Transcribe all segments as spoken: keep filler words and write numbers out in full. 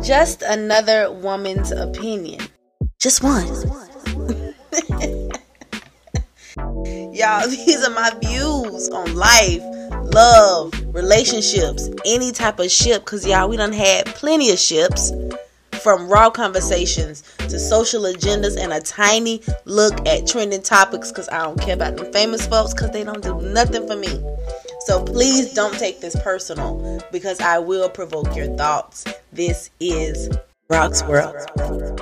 Just another woman's opinion. Just one. Y'all, these are my views on life, love, relationships, any type of ship. Because y'all, we done had plenty of ships. From raw conversations to social agendas and a tiny look at trending topics, because I don't care about them famous folks, because they don't do nothing for me. So please don't take this personal, because I will provoke your thoughts. This is Rox's World.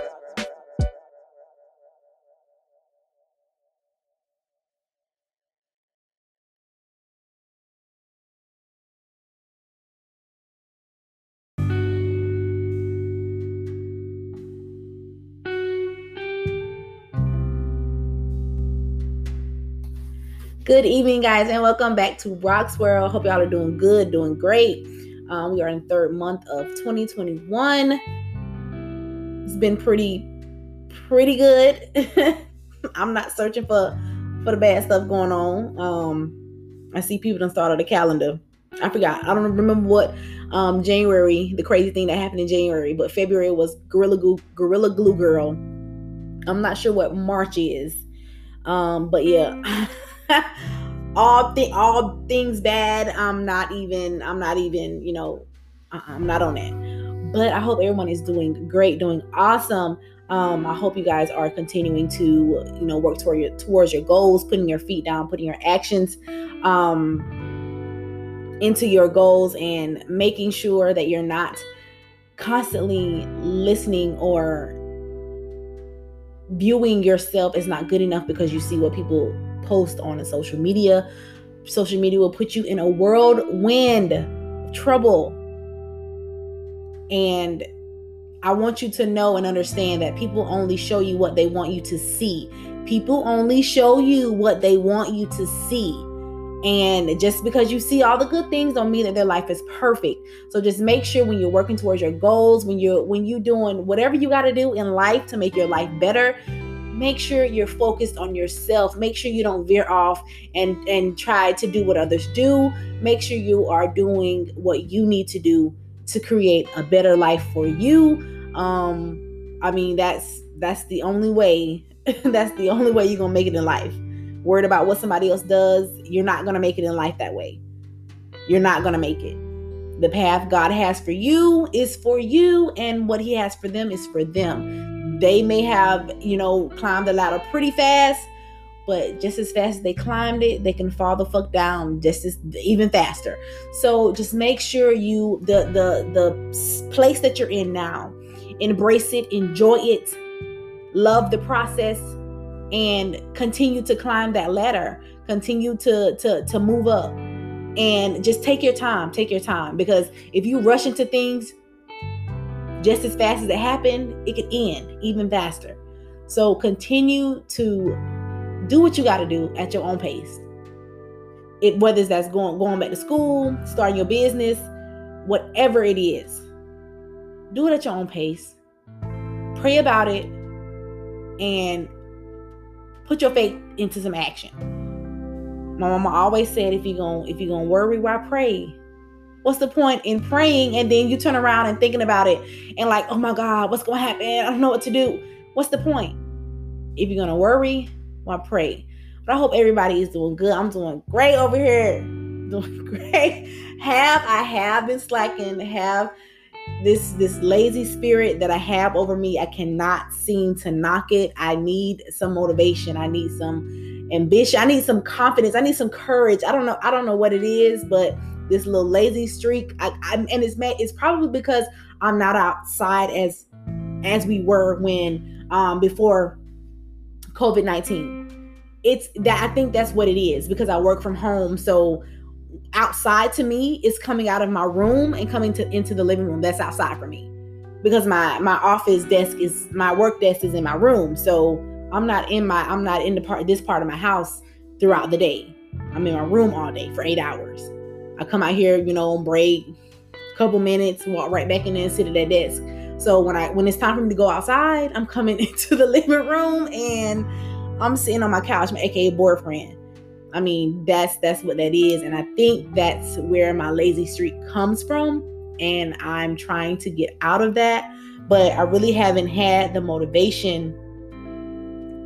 Good evening, guys, and welcome back to Rox's World. Hope y'all are doing good, doing great. Um, we are in the third month of twenty twenty-one. It's been pretty, pretty good. I'm not searching for, for the bad stuff going on. Um, I see people done started a calendar. I forgot. I don't remember what um, January, the crazy thing that happened in January, but February was Gorilla Glue, Gorilla Glue Girl. I'm not sure what March is, um, but yeah. all thing all things bad. I'm not even i'm not even you know, I'm not on that, but I hope everyone is doing great, doing awesome. um I hope you guys are continuing to, you know, work toward your towards your goals, putting your feet down, putting your actions um into your goals, and making sure that you're not constantly listening or viewing yourself as not good enough because you see what people post on a social media. Social media will put you in a whirlwind of trouble. And I want you to know and understand that people only show you what they want you to see. People only show you what they want you to see. And just because you see all the good things don't mean that their life is perfect. So just make sure when you're working towards your goals, when you're when you're doing whatever you got to do in life to make your life better, make sure you're focused on yourself. Make sure you don't veer off and, and try to do what others do. Make sure you are doing what you need to do to create a better life for you. Um, I mean, that's that's the only way. That's the only way you're going to make it in life. Worried about what somebody else does, you're not going to make it in life that way. You're not going to make it. The path God has for you is for you, and what he has for them is for them. They may have, you know, climbed the ladder pretty fast, but just as fast as they climbed it, they can fall the fuck down just as even faster. So just make sure you the the the place that you're in now, embrace it, enjoy it, love the process, and continue to climb that ladder. Continue to to to move up, and just take your time. Take your time, because if you rush into things just as fast as it happened, it could end even faster. So continue to do what you got to do at your own pace. It, whether that's going going back to school, starting your business, whatever it is, do it at your own pace. Pray about it and put your faith into some action. My mama always said, if you're gonna if you're gonna worry, why pray? What's the point in praying and then you turn around and thinking about it and like, oh my God, what's going to happen? I don't know what to do. What's the point? If you're going to worry, why pray? But I hope everybody is doing good. I'm doing great over here. Doing great. Have, I have been slacking. Have this, this lazy spirit that I have over me. I cannot seem to knock it. I need some motivation. I need some ambition. I need some confidence. I need some courage. I don't know. I don't know what it is, but this little lazy streak, I, I, and it's made, it's probably because I'm not outside as as we were when um, before COVID nineteen. It's that I think that's what it is, because I work from home, so outside to me is coming out of my room and coming to into the living room. That's outside for me, because my my office desk is my work desk is in my room, so I'm not in my I'm not in the part this part of my house throughout the day. I'm in my room all day for eight hours. I come out here, you know, on break, a couple minutes, walk right back in there and sit at that desk. So when I when it's time for me to go outside, I'm coming into the living room and I'm sitting on my couch, my A K A boyfriend. I mean, that's that's what that is. And I think that's where my lazy streak comes from. and I'm trying to get out of that, but I really haven't had the motivation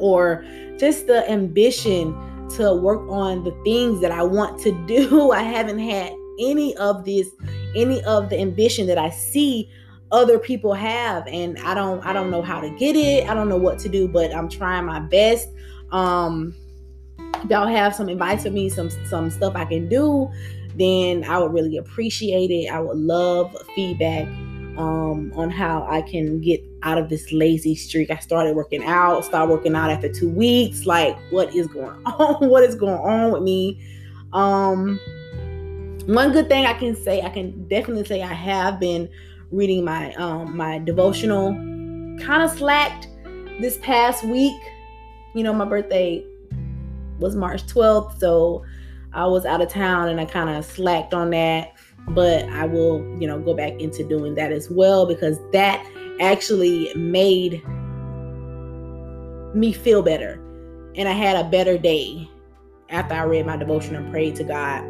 or just the ambition to work on the things that I want to do. I haven't had any of this, any of the ambition that I see other people have, and I don't I don't know how to get it. I don't know what to do, but I'm trying my best. Um, if y'all have some advice for me, some some stuff I can do, then I would really appreciate it. I would love feedback um, on how I can get out of this lazy streak. I started working out, started working out after two weeks. Like, what is going on? What is going on with me? Um, one good thing I can say, I can definitely say I have been reading my um, my devotional. Kind of slacked this past week. You know, my birthday was March twelfth, so I was out of town and I kind of slacked on that, but I will, you know, go back into doing that as well, because that actually made me feel better. And I had a better day after I read my devotion and prayed to God.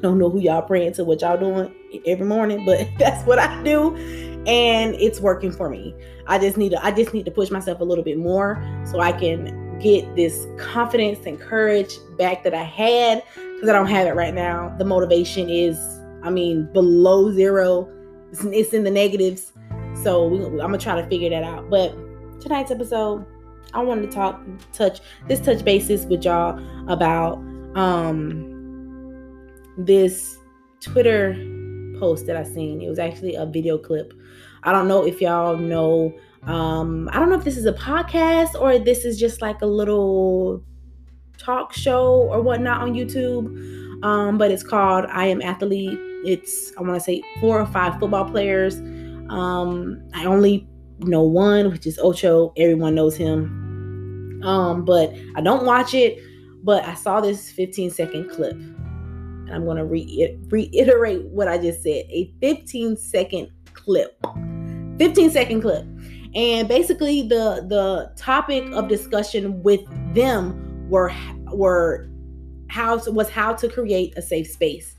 Don't know who y'all praying to, what y'all doing every morning, but that's what I do. And it's working for me. I just need to, I just need to push myself a little bit more so I can get this confidence and courage back that I had, because I don't have it right now. The motivation is, I mean, below zero. It's, it's in the negatives. So we, I'm gonna try to figure that out. But tonight's episode, I wanted to talk, touch, this touch basis with y'all about um, this Twitter post that I seen. It was actually a video clip. I don't know if y'all know. Um, I don't know if this is a podcast or this is just like a little talk show or whatnot on YouTube. Um, but it's called I Am Athlete. It's, I want to say four or five football players. Um, I only know one, which is Ocho. Everyone knows him. Um, but I don't watch it, but I saw this fifteen second clip, and I'm going to re- reiterate what I just said. A fifteen second clip, fifteen second clip. And basically the the topic of discussion with them were were how to, was how to create a safe space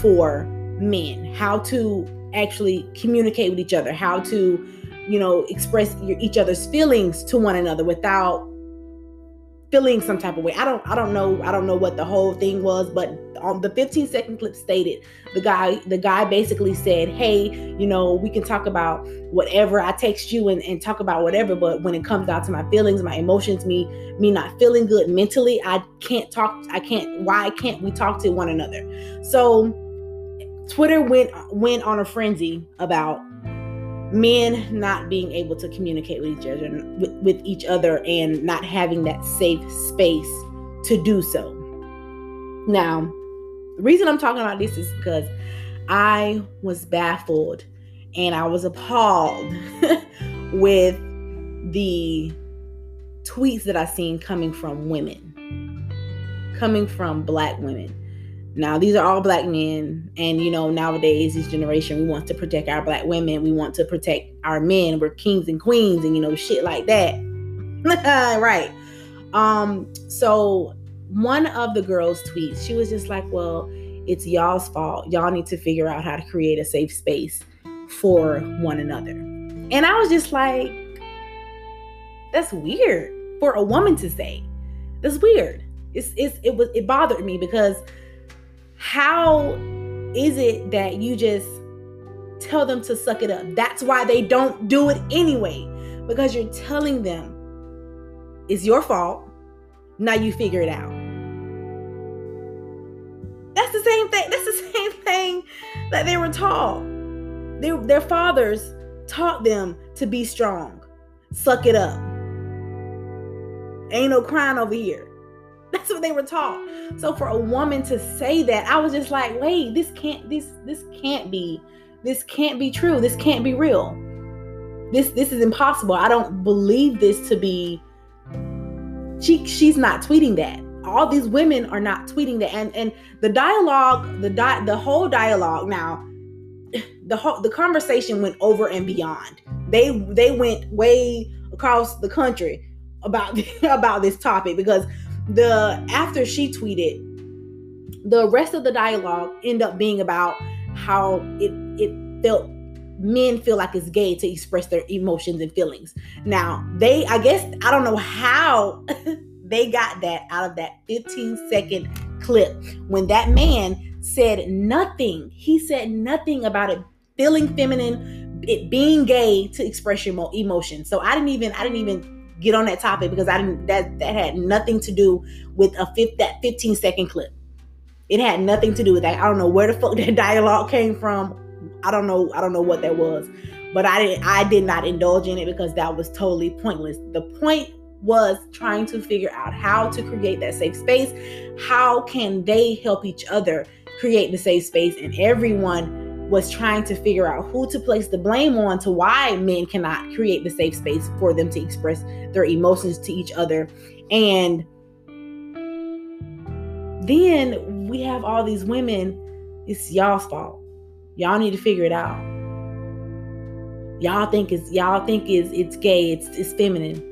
for men, how to actually communicate with each other, how to, you know, express your, each other's feelings to one another without feeling some type of way. I don't I don't know I don't know what the whole thing was, but on the fifteen second clip stated, the guy the guy basically said, hey, you know, we can talk about whatever, I text you and, and talk about whatever, but when it comes down to my feelings, my emotions, me me not feeling good mentally, I can't talk I can't why can't we talk to one another? So Twitter went went on a frenzy about men not being able to communicate with each other with, with each other and not having that safe space to do so. Now, the reason I'm talking about this is because I was baffled and I was appalled with the tweets that I seen coming from women, coming from Black women. Now, these are all Black men. And, you know, nowadays, this generation, we want to protect our Black women. We want to protect our men. We're kings and queens and, you know, shit like that. Right. Um, so one of the girls' tweets, she was just like, well, it's y'all's fault. Y'all need to figure out how to create a safe space for one another. And I was just like, that's weird for a woman to say. That's weird. It's, it's, it was, it bothered me, because how is it that you just tell them to suck it up? That's why they don't do it anyway, because you're telling them it's your fault. Now you figure it out. That's the same thing. That's the same thing that they were taught. Their, their fathers taught them to be strong. Suck it up. Ain't no crying over here. That's what they were taught. So for a woman to say that, I was just like, wait, this can't, this, this can't be, this can't be true. This can't be real. This, this is impossible. I don't believe this to be, she, she's not tweeting that. All these women are not tweeting that. And, and the dialogue, the di- the whole dialogue now, the whole, the conversation went over and beyond. They, they went way across the country about, about this topic, because the after she tweeted, the rest of the dialogue ended up being about how it it felt men feel like it's gay to express their emotions and feelings. Now, they, I guess, I don't know how they got that out of that fifteen second clip when that man said nothing. He said nothing about it feeling feminine, it being gay to express your emotion. So I didn't even, I didn't even get on that topic because I didn't, that, that had nothing to do with a fifth, that fifteen second clip. It had nothing to do with that. I don't know where the fuck that dialogue came from. I don't know. I don't know what that was, but I didn't, I did not indulge in it because that was totally pointless. The point was trying to figure out how to create that safe space. How can they help each other create the safe space? And everyone was trying to figure out who to place the blame on to why men cannot create the safe space for them to express their emotions to each other. And then we have all these women, it's y'all's fault. Y'all need to figure it out. Y'all think it's y'all think it's it's gay, it's it's feminine.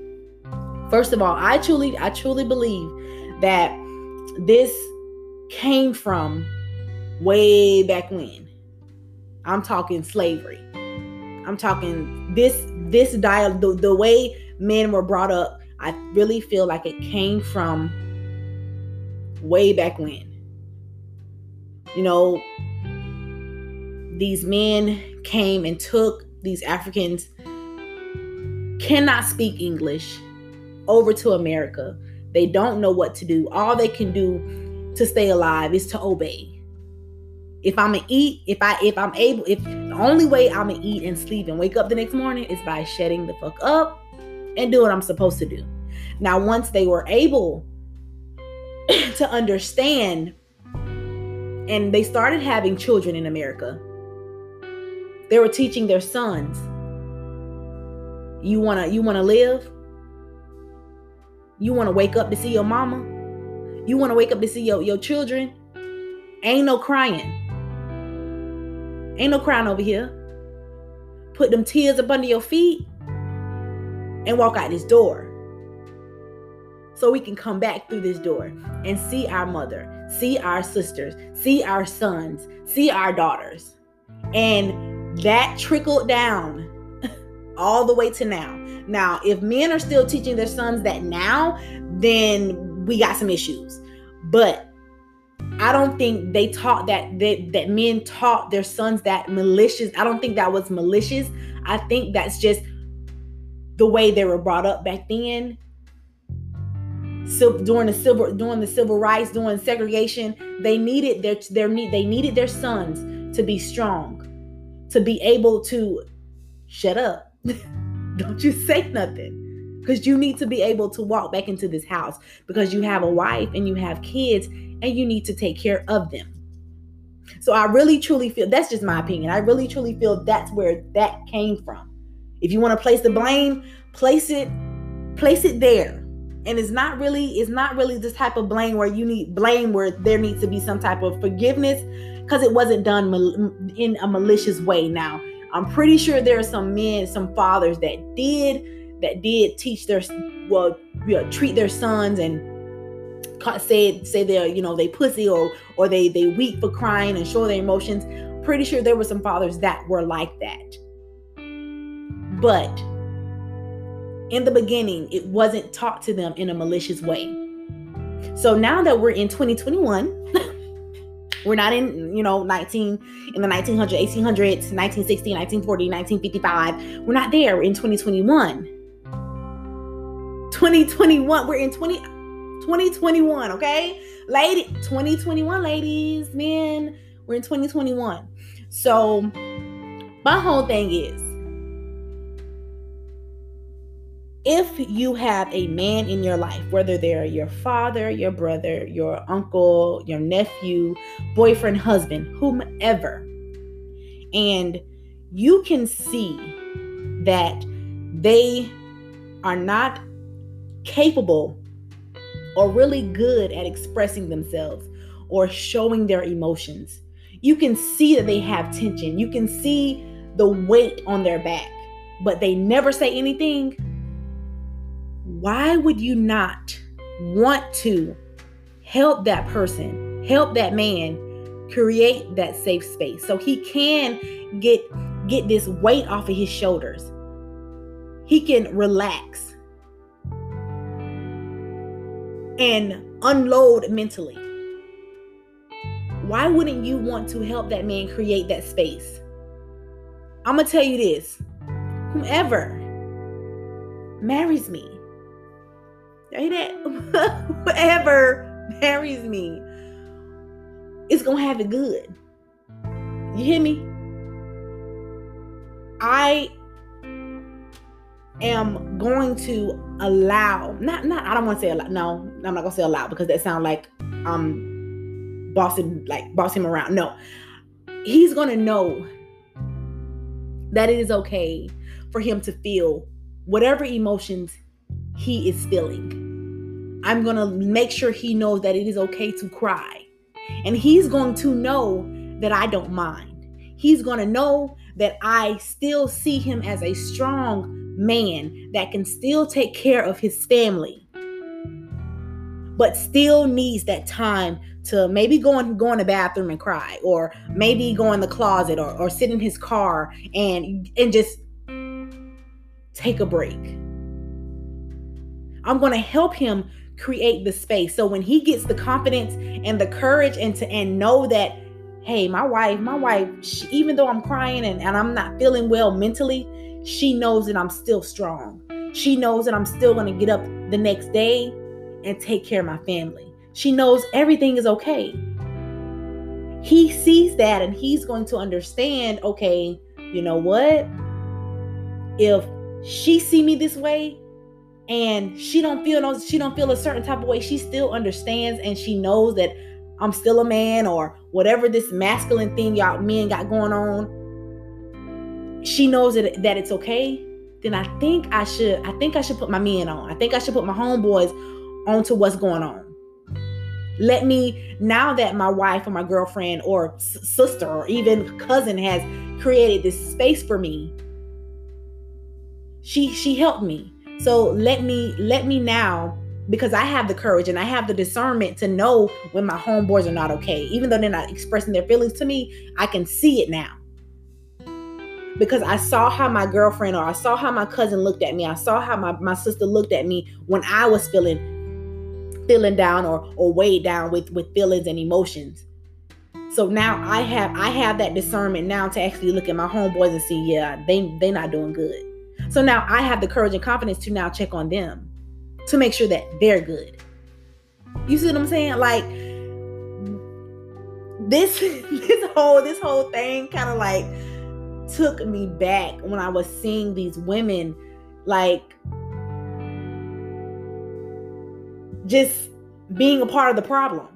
First of all, I truly, I truly believe that this came from way back when. I'm talking slavery. I'm talking this this dialogue, the, the way men were brought up, I really feel like it came from way back when. You know, these men came and took these Africans, cannot speak English, over to America. They don't know what to do. All they can do to stay alive is to obey. If I'm gonna eat, if I if I'm able, if the only way I'm gonna eat and sleep and wake up the next morning is by shutting the fuck up and do what I'm supposed to do. Now, once they were able to understand, and they started having children in America, they were teaching their sons, you wanna, you wanna live? You wanna wake up to see your mama? You wanna wake up to see your, your children? Ain't no crying. Ain't no crying over here. Put them tears up under your feet and walk out this door. So we can come back through this door and see our mother, see our sisters, see our sons, see our daughters. And that trickled down all the way to now. Now, if men are still teaching their sons that now, then we got some issues. But I don't think they taught that, that, that men taught their sons that malicious. I don't think that was malicious. I think that's just the way they were brought up back then. So during the civil, during the civil rights, during segregation, they needed their, their need, they needed their sons to be strong, to be able to shut up. Don't you say nothing, because you need to be able to walk back into this house because you have a wife and you have kids and you need to take care of them. So I really, truly feel, that's just my opinion. I really, truly feel that's where that came from. If you want to place the blame, place it, place it there. And it's not really, it's not really this type of blame where you need blame, where there needs to be some type of forgiveness because it wasn't done mal- in a malicious way. Now, I'm pretty sure there are some men, some fathers that did, that did teach their, well, you know, treat their sons and say, say they're, you know, they pussy or, or they, they weak for crying and show their emotions. Pretty sure there were some fathers that were like that. But in the beginning, it wasn't taught to them in a malicious way. So now that we're in twenty twenty-one, we're not in, you know, nineteen in the nineteen hundreds, eighteen hundreds, nineteen sixty, nineteen forty, nineteen fifty-five. We're not there. We're in twenty twenty-one. twenty twenty-one. We're in twenty twenty twenty-one, okay? Lady, twenty twenty-one, ladies, men, we're in twenty twenty-one. So my whole thing is, if you have a man in your life, whether they're your father, your brother, your uncle, your nephew, boyfriend, husband, whomever, and you can see that they are not capable or really good at expressing themselves or showing their emotions, you can see that they have tension. You can see the weight on their back, but they never say anything. Why would you not want to help that person, help that man create that safe space so he can get get this weight off of his shoulders. He can relax and unload mentally. Why wouldn't you want to help that man create that space? I'm gonna tell you this. Whomever marries me, ain't that? Whoever marries me is gonna have it good. You hear me? I am going to allow, not, not, I don't want to say allow, no, I'm not gonna say allow because that sounds like I'm bossing, like boss him around. No, he's gonna know that it is okay for him to feel whatever emotions he is feeling. I'm gonna make sure he knows that it is okay to cry. And he's going to know that I don't mind. He's gonna know that I still see him as a strong man that can still take care of his family, but still needs that time to maybe go and go in the bathroom and cry, or maybe go in the closet, or, or sit in his car and and just take a break. I'm going to help him create the space. So when he gets the confidence and the courage and to and know that, hey, my wife, my wife, she, even though I'm crying and, and I'm not feeling well mentally, she knows that I'm still strong. She knows that I'm still going to get up the next day and take care of my family. She knows everything is okay. He sees that and he's going to understand, okay, you know what? If she see me this way and she don't feel no, she don't feel a certain type of way, she still understands and she knows that I'm still a man, or whatever this masculine thing y'all men got going on. She knows that, that it's okay. Then I think I should, I think I should put my men on. I think I should put my homeboys onto what's going on. Let me, now that my wife or my girlfriend or s- sister or even cousin has created this space for me, she she helped me. So let me let me now, because I have the courage and I have the discernment to know when my homeboys are not okay. Even though they're not expressing their feelings to me, I can see it now. Because I saw how my girlfriend or I saw how my cousin looked at me. I saw how my, my sister looked at me when I was feeling feeling down or, or weighed down with, with feelings and emotions. So now I have I have that discernment now to actually look at my homeboys and see, yeah, they they not doing good. So now I have the courage and confidence to now check on them, to make sure that they're good. You see what I'm saying? Like this, this whole, this whole thing kind of like took me back when I was seeing these women, like just being a part of the problem.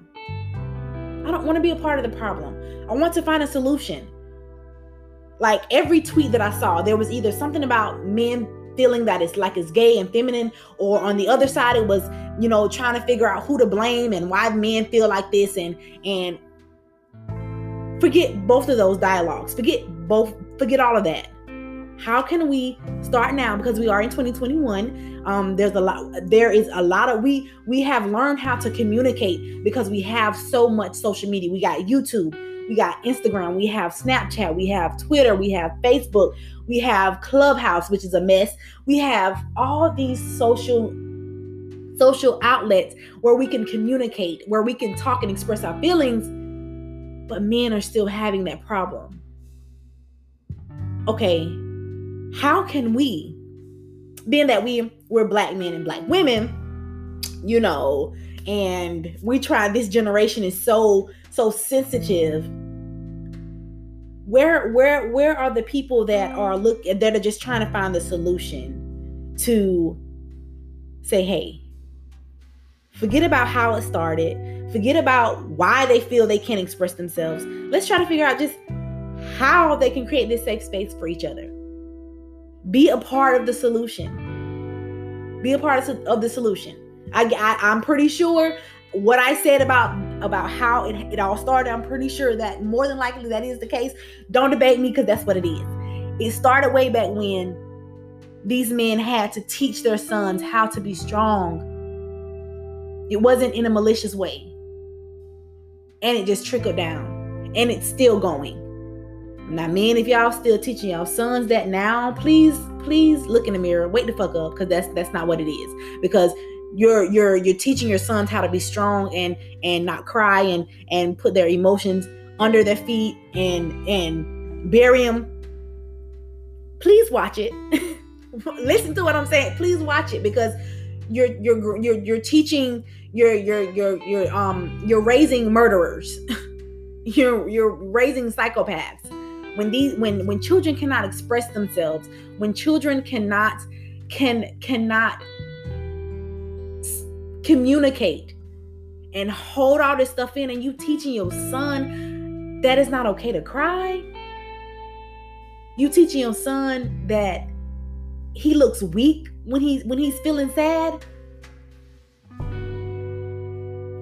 I don't want to be a part of the problem. I want to find a solution. Like every tweet that I saw, there was either something about men feeling that it's like it's gay and feminine, or on the other side it was, you know, trying to figure out who to blame and why men feel like this, and and forget both of those dialogues. Forget both, forget all of that. How can we start now? Because we are in twenty twenty-one. Um, there's a lot, there is a lot of, we we have learned how to communicate because we have so much social media. We got YouTube. We got Instagram, we have Snapchat, we have Twitter, we have Facebook, we have Clubhouse, which is a mess. We have all these social social outlets where we can communicate, where we can talk and express our feelings, but men are still having that problem. Okay, how can we, being that we, we're Black men and Black women, you know, and we try, this generation is so so sensitive. Where where where are the people that are look that are just trying to find the solution to say, hey, forget about how it started, forget about why they feel they can't express themselves. Let's try to figure out just how they can create this safe space for each other. Be a part of the solution. Be a part of, of the solution. I, I, I'm pretty sure what I said about about how it, it all started, I'm pretty sure that more than likely that is the case. Don't debate me, because that's what it is. It started way back when these men had to teach their sons how to be strong. It wasn't in a malicious way. And it just trickled down. and it's still going. Now, men, if y'all still teaching y'all sons that now, please, please look in the mirror, wake the fuck up, because that's that's not what it is. Because you're you're you're teaching your sons how to be strong and and not cry and and put their emotions under their feet and and bury them. Please watch it. Listen to what I'm saying. Please watch it, because you're you're you're you're teaching you're you're you're you're um you're raising murderers. you're you're raising psychopaths. When these when when children cannot express themselves, when children cannot can cannot communicate and hold all this stuff in, and you teaching your son that it's not okay to cry. You teaching your son that he looks weak when he's when he's feeling sad.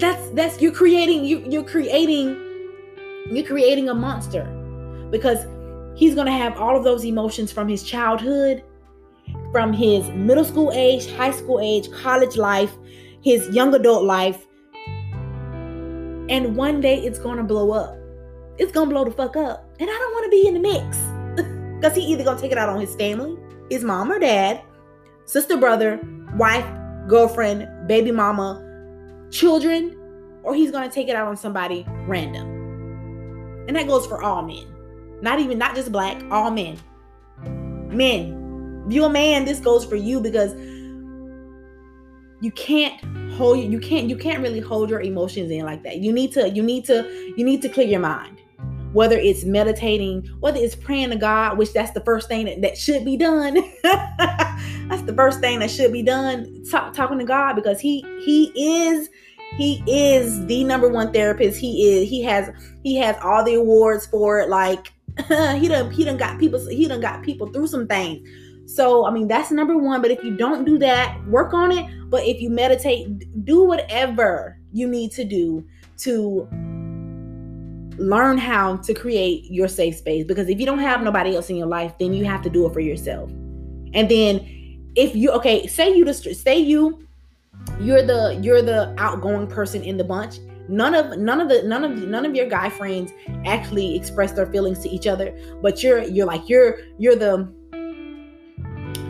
That's that's you're creating you you're creating you're creating a monster, because he's gonna have all of those emotions from his childhood, from his middle school age, high school age, college life, his young adult life, and one day it's gonna blow up. It's gonna blow the fuck up, and I don't want to be in the mix, because he either gonna take it out on his family, his mom or dad, sister, brother, wife, girlfriend, baby mama, children, or he's gonna take it out on somebody random. And that goes for all men. Not even, not just black, all men. Men, if you're a man, this goes for you, because you can't hold, you can't, you can't really hold your emotions in like that. You need to, you need to, you need to clear your mind. Whether it's meditating, whether it's praying to God, which that's the first thing that, that should be done. That's the first thing that should be done. Talk, talking to God, because he, he is, he is the number one therapist. He is, he has, he has all the awards for it. Like he done, he done got people, he done got people through some things. So, I mean, that's number one, but if you don't do that, work on it. But if you meditate, do whatever you need to do to learn how to create your safe space, because if you don't have nobody else in your life, then you have to do it for yourself. And then if you, okay, say you just say you you're the you're the outgoing person in the bunch. None of none of the none of none of your guy friends actually express their feelings to each other, but you're you're like you're you're the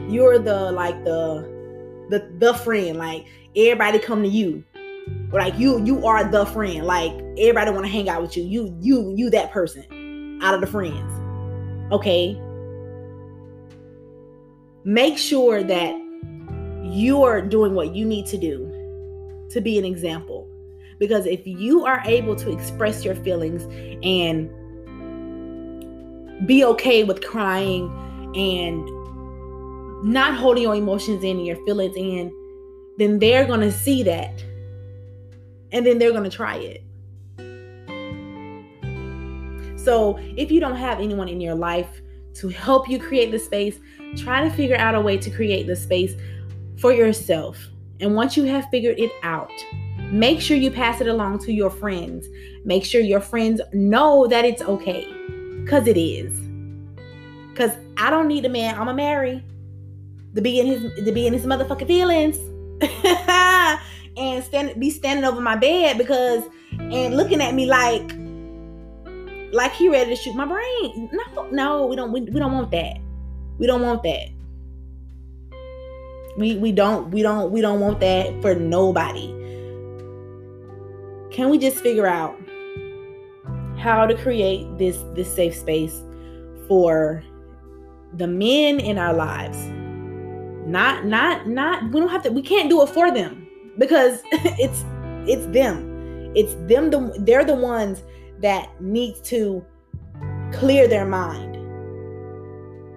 you're the like the the the friend, like everybody come to you. Like you, you are the friend. Like everybody want to hang out with you. You, you, you that person out of the friends. Okay. Make sure that you are doing what you need to do to be an example. Because if you are able to express your feelings and be okay with crying and not holding your emotions in and your feelings in, then they're going to see that. And then they're going to try it. So if you don't have anyone in your life to help you create the space, try to figure out a way to create the space for yourself. And once you have figured it out, make sure you pass it along to your friends. Make sure your friends know that it's okay. Because it is. Because I don't need a man I'm going to marry to be in his, to be in his motherfucking feelings. And stand, be standing over my bed because and looking at me like like he ready to shoot my brain. No, no, we don't we, we don't want that. We don't want that. We we don't we don't we don't want that for nobody. Can we just figure out how to create this this safe space for the men in our lives? Not not not we don't have to we can't do it for them. Because it's it's them, it's them. The, they're the ones that need to clear their mind.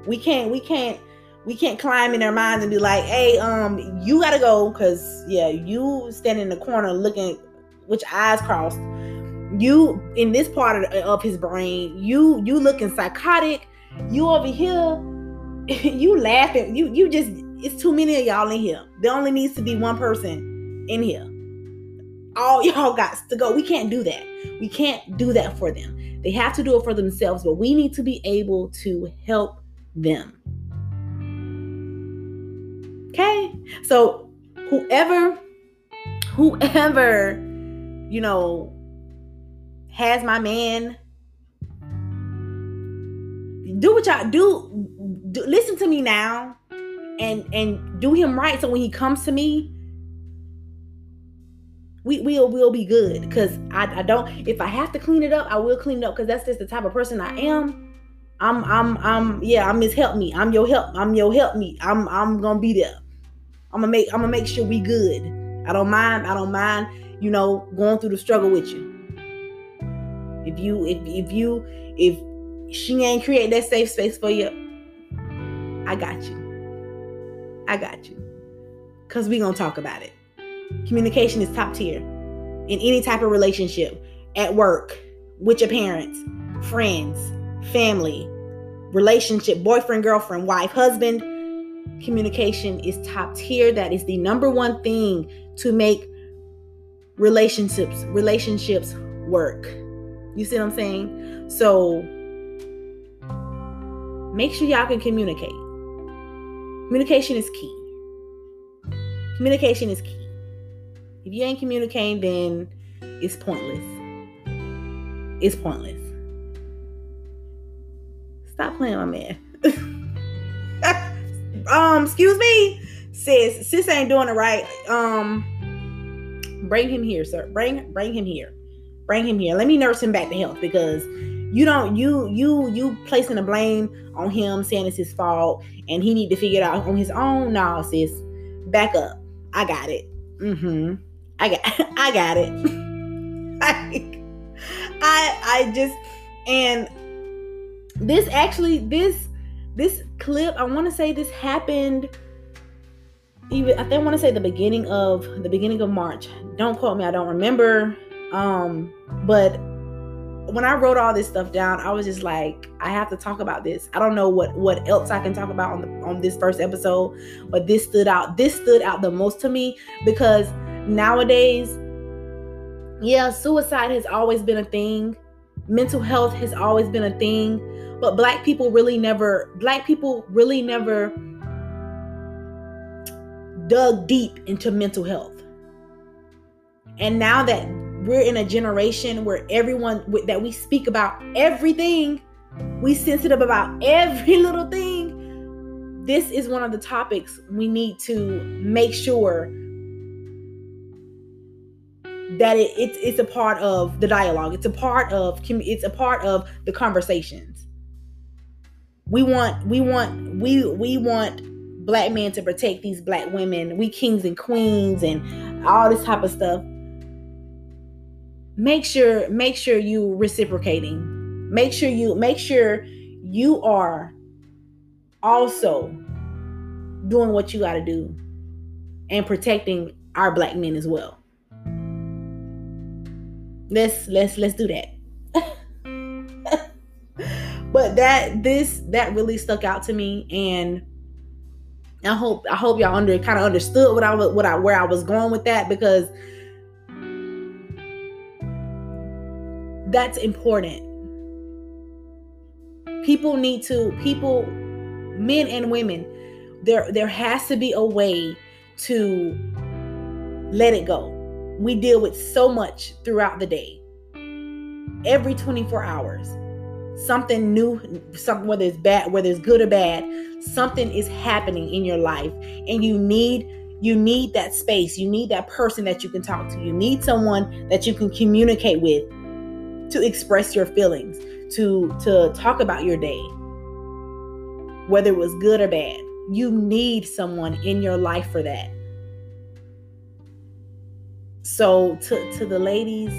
We can't we can't we can't climb in their minds and be like, hey, um, you gotta go, cause yeah, you standing in the corner looking with your eyes crossed. You in this part of, of his brain. You you looking psychotic. You over here. You laughing. You you just. It's too many of y'all in here. There only needs to be one person in here. All y'all got to go. We can't do that. We can't do that for them. They have to do it for themselves, but we need to be able to help them. Okay? So whoever, whoever, you know, has my man do what y'all do, do. Listen to me now, and and do him right. So when he comes to me, we will we'll be good. Because I, I don't. If I have to clean it up, I will clean it up. Because that's just the type of person I am. I'm I'm I'm yeah. I'm his help me. I'm your help. I'm your help me. I'm I'm gonna be there. I'm gonna make I'm gonna make sure we good. I don't mind. I don't mind. You know, going through the struggle with you. If you if if you if she ain't create that safe space for you, I got you. I got you. Cause we gonna talk about it. Communication is top tier in any type of relationship, at work, with your parents, friends, family, relationship, boyfriend, girlfriend, wife, husband. Communication is top tier. That is the number one thing to make relationships relationships work. You see what I'm saying? So make sure y'all can communicate. Communication is key. Communication is key. If you ain't communicating, then it's pointless. It's pointless. Stop playing, my man. um, excuse me, sis. Sis ain't doing it right. Um, bring him here, sir. Bring bring him here. Bring him here. Let me nurse him back to health, because you don't, you, you, you placing the blame on him, saying it's his fault and he need to figure it out on his own. No, sis, back up. I got it. Mm-hmm. I got, I got it. I, I, I just, and this actually, this, this clip, I want to say this happened even, I think I want to say the beginning of, the beginning of March. Don't quote me. I don't remember. Um, but when I wrote all this stuff down, I was just like, I have to talk about this. I don't know what, what else I can talk about on the, on this first episode, but this stood out, this stood out the most to me, because nowadays, yeah, suicide has always been a thing. Mental health has always been a thing, but black people really never, black people really never dug deep into mental health. And now that we're in a generation where everyone that we speak about everything, we sensitive about every little thing. This is one of the topics we need to make sure that it, it's it's a part of the dialogue. It's a part of it's a part of the conversations. We want we want we we want black men to protect these black women. We kings and queens and all this type of stuff. Make sure, make sure you reciprocating. Make sure you, make sure you are also doing what you got to do and protecting our black men as well. Let's, let's, let's do that. But that, this, that really stuck out to me, and I hope, I hope y'all under kind of understood what I was, what I, where I was going with that, because that's important. People need to, people, men and women, there there has to be a way to let it go. We deal with so much throughout the day. Every twenty-four hours, something new, something, whether it's bad, whether it's good or bad, something is happening in your life, and you need You need that space. You need that person that you can talk to. You need someone that you can communicate with, to express your feelings, to, to talk about your day, whether it was good or bad. You need someone in your life for that. So to, to the ladies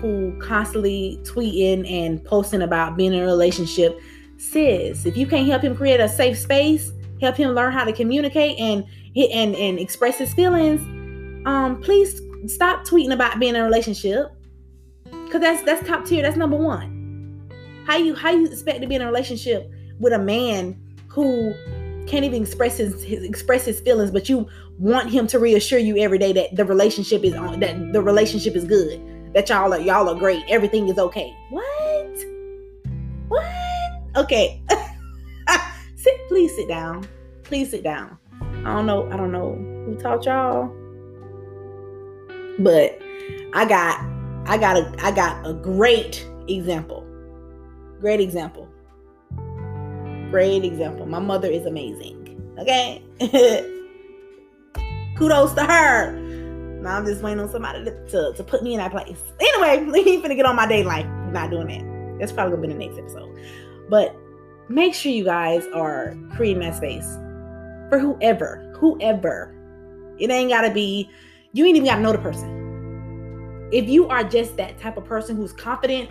who constantly tweeting and posting about being in a relationship, sis, if you can't help him create a safe space, help him learn how to communicate and, and, and express his feelings, um, please stop tweeting about being in a relationship. Cause that's that's top tier. That's number one. How you how you expect to be in a relationship with a man who can't even express his, his express his feelings, but you want him to reassure you every day that the relationship is on, that the relationship is good, that y'all are y'all are great, everything is okay. What? What? Okay. sit. Please sit down. Please sit down. I don't know. I don't know who taught y'all, but I got. I got a I got a great example. Great example. Great example. My mother is amazing. Okay? Kudos to her. Now I'm just waiting on somebody to, to, to put me in that place. Anyway, we ain't finna get on my day life. We're not doing that. That's probably gonna be the next episode. But make sure you guys are creating that space for whoever, whoever. It ain't gotta be, you ain't even gotta know the person. If you are just that type of person who's confident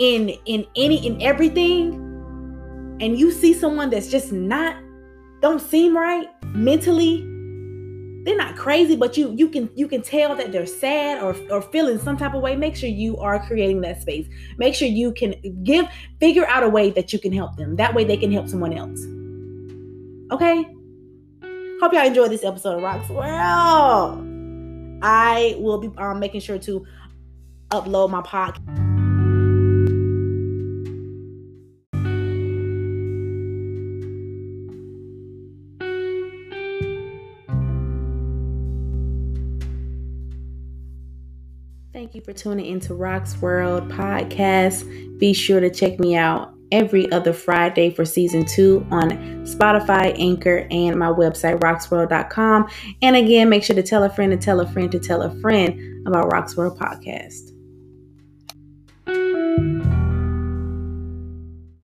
in in any in everything, and you see someone that's just not, don't seem right mentally, they're not crazy, but you you can you can tell that they're sad or, or feeling some type of way. Make sure you are creating that space. Make sure you can give, figure out a way that you can help them. That way they can help someone else. Okay? Hope y'all enjoyed this episode of Rox's World. I will be um, making sure to upload my podcast. Thank you for tuning into Rox's World podcast. Be sure to check me out every other Friday for season two on Spotify, Anchor, and my website, roxworld dot com. And again, make sure to tell a friend to tell a friend to tell a friend about Rox's World podcast.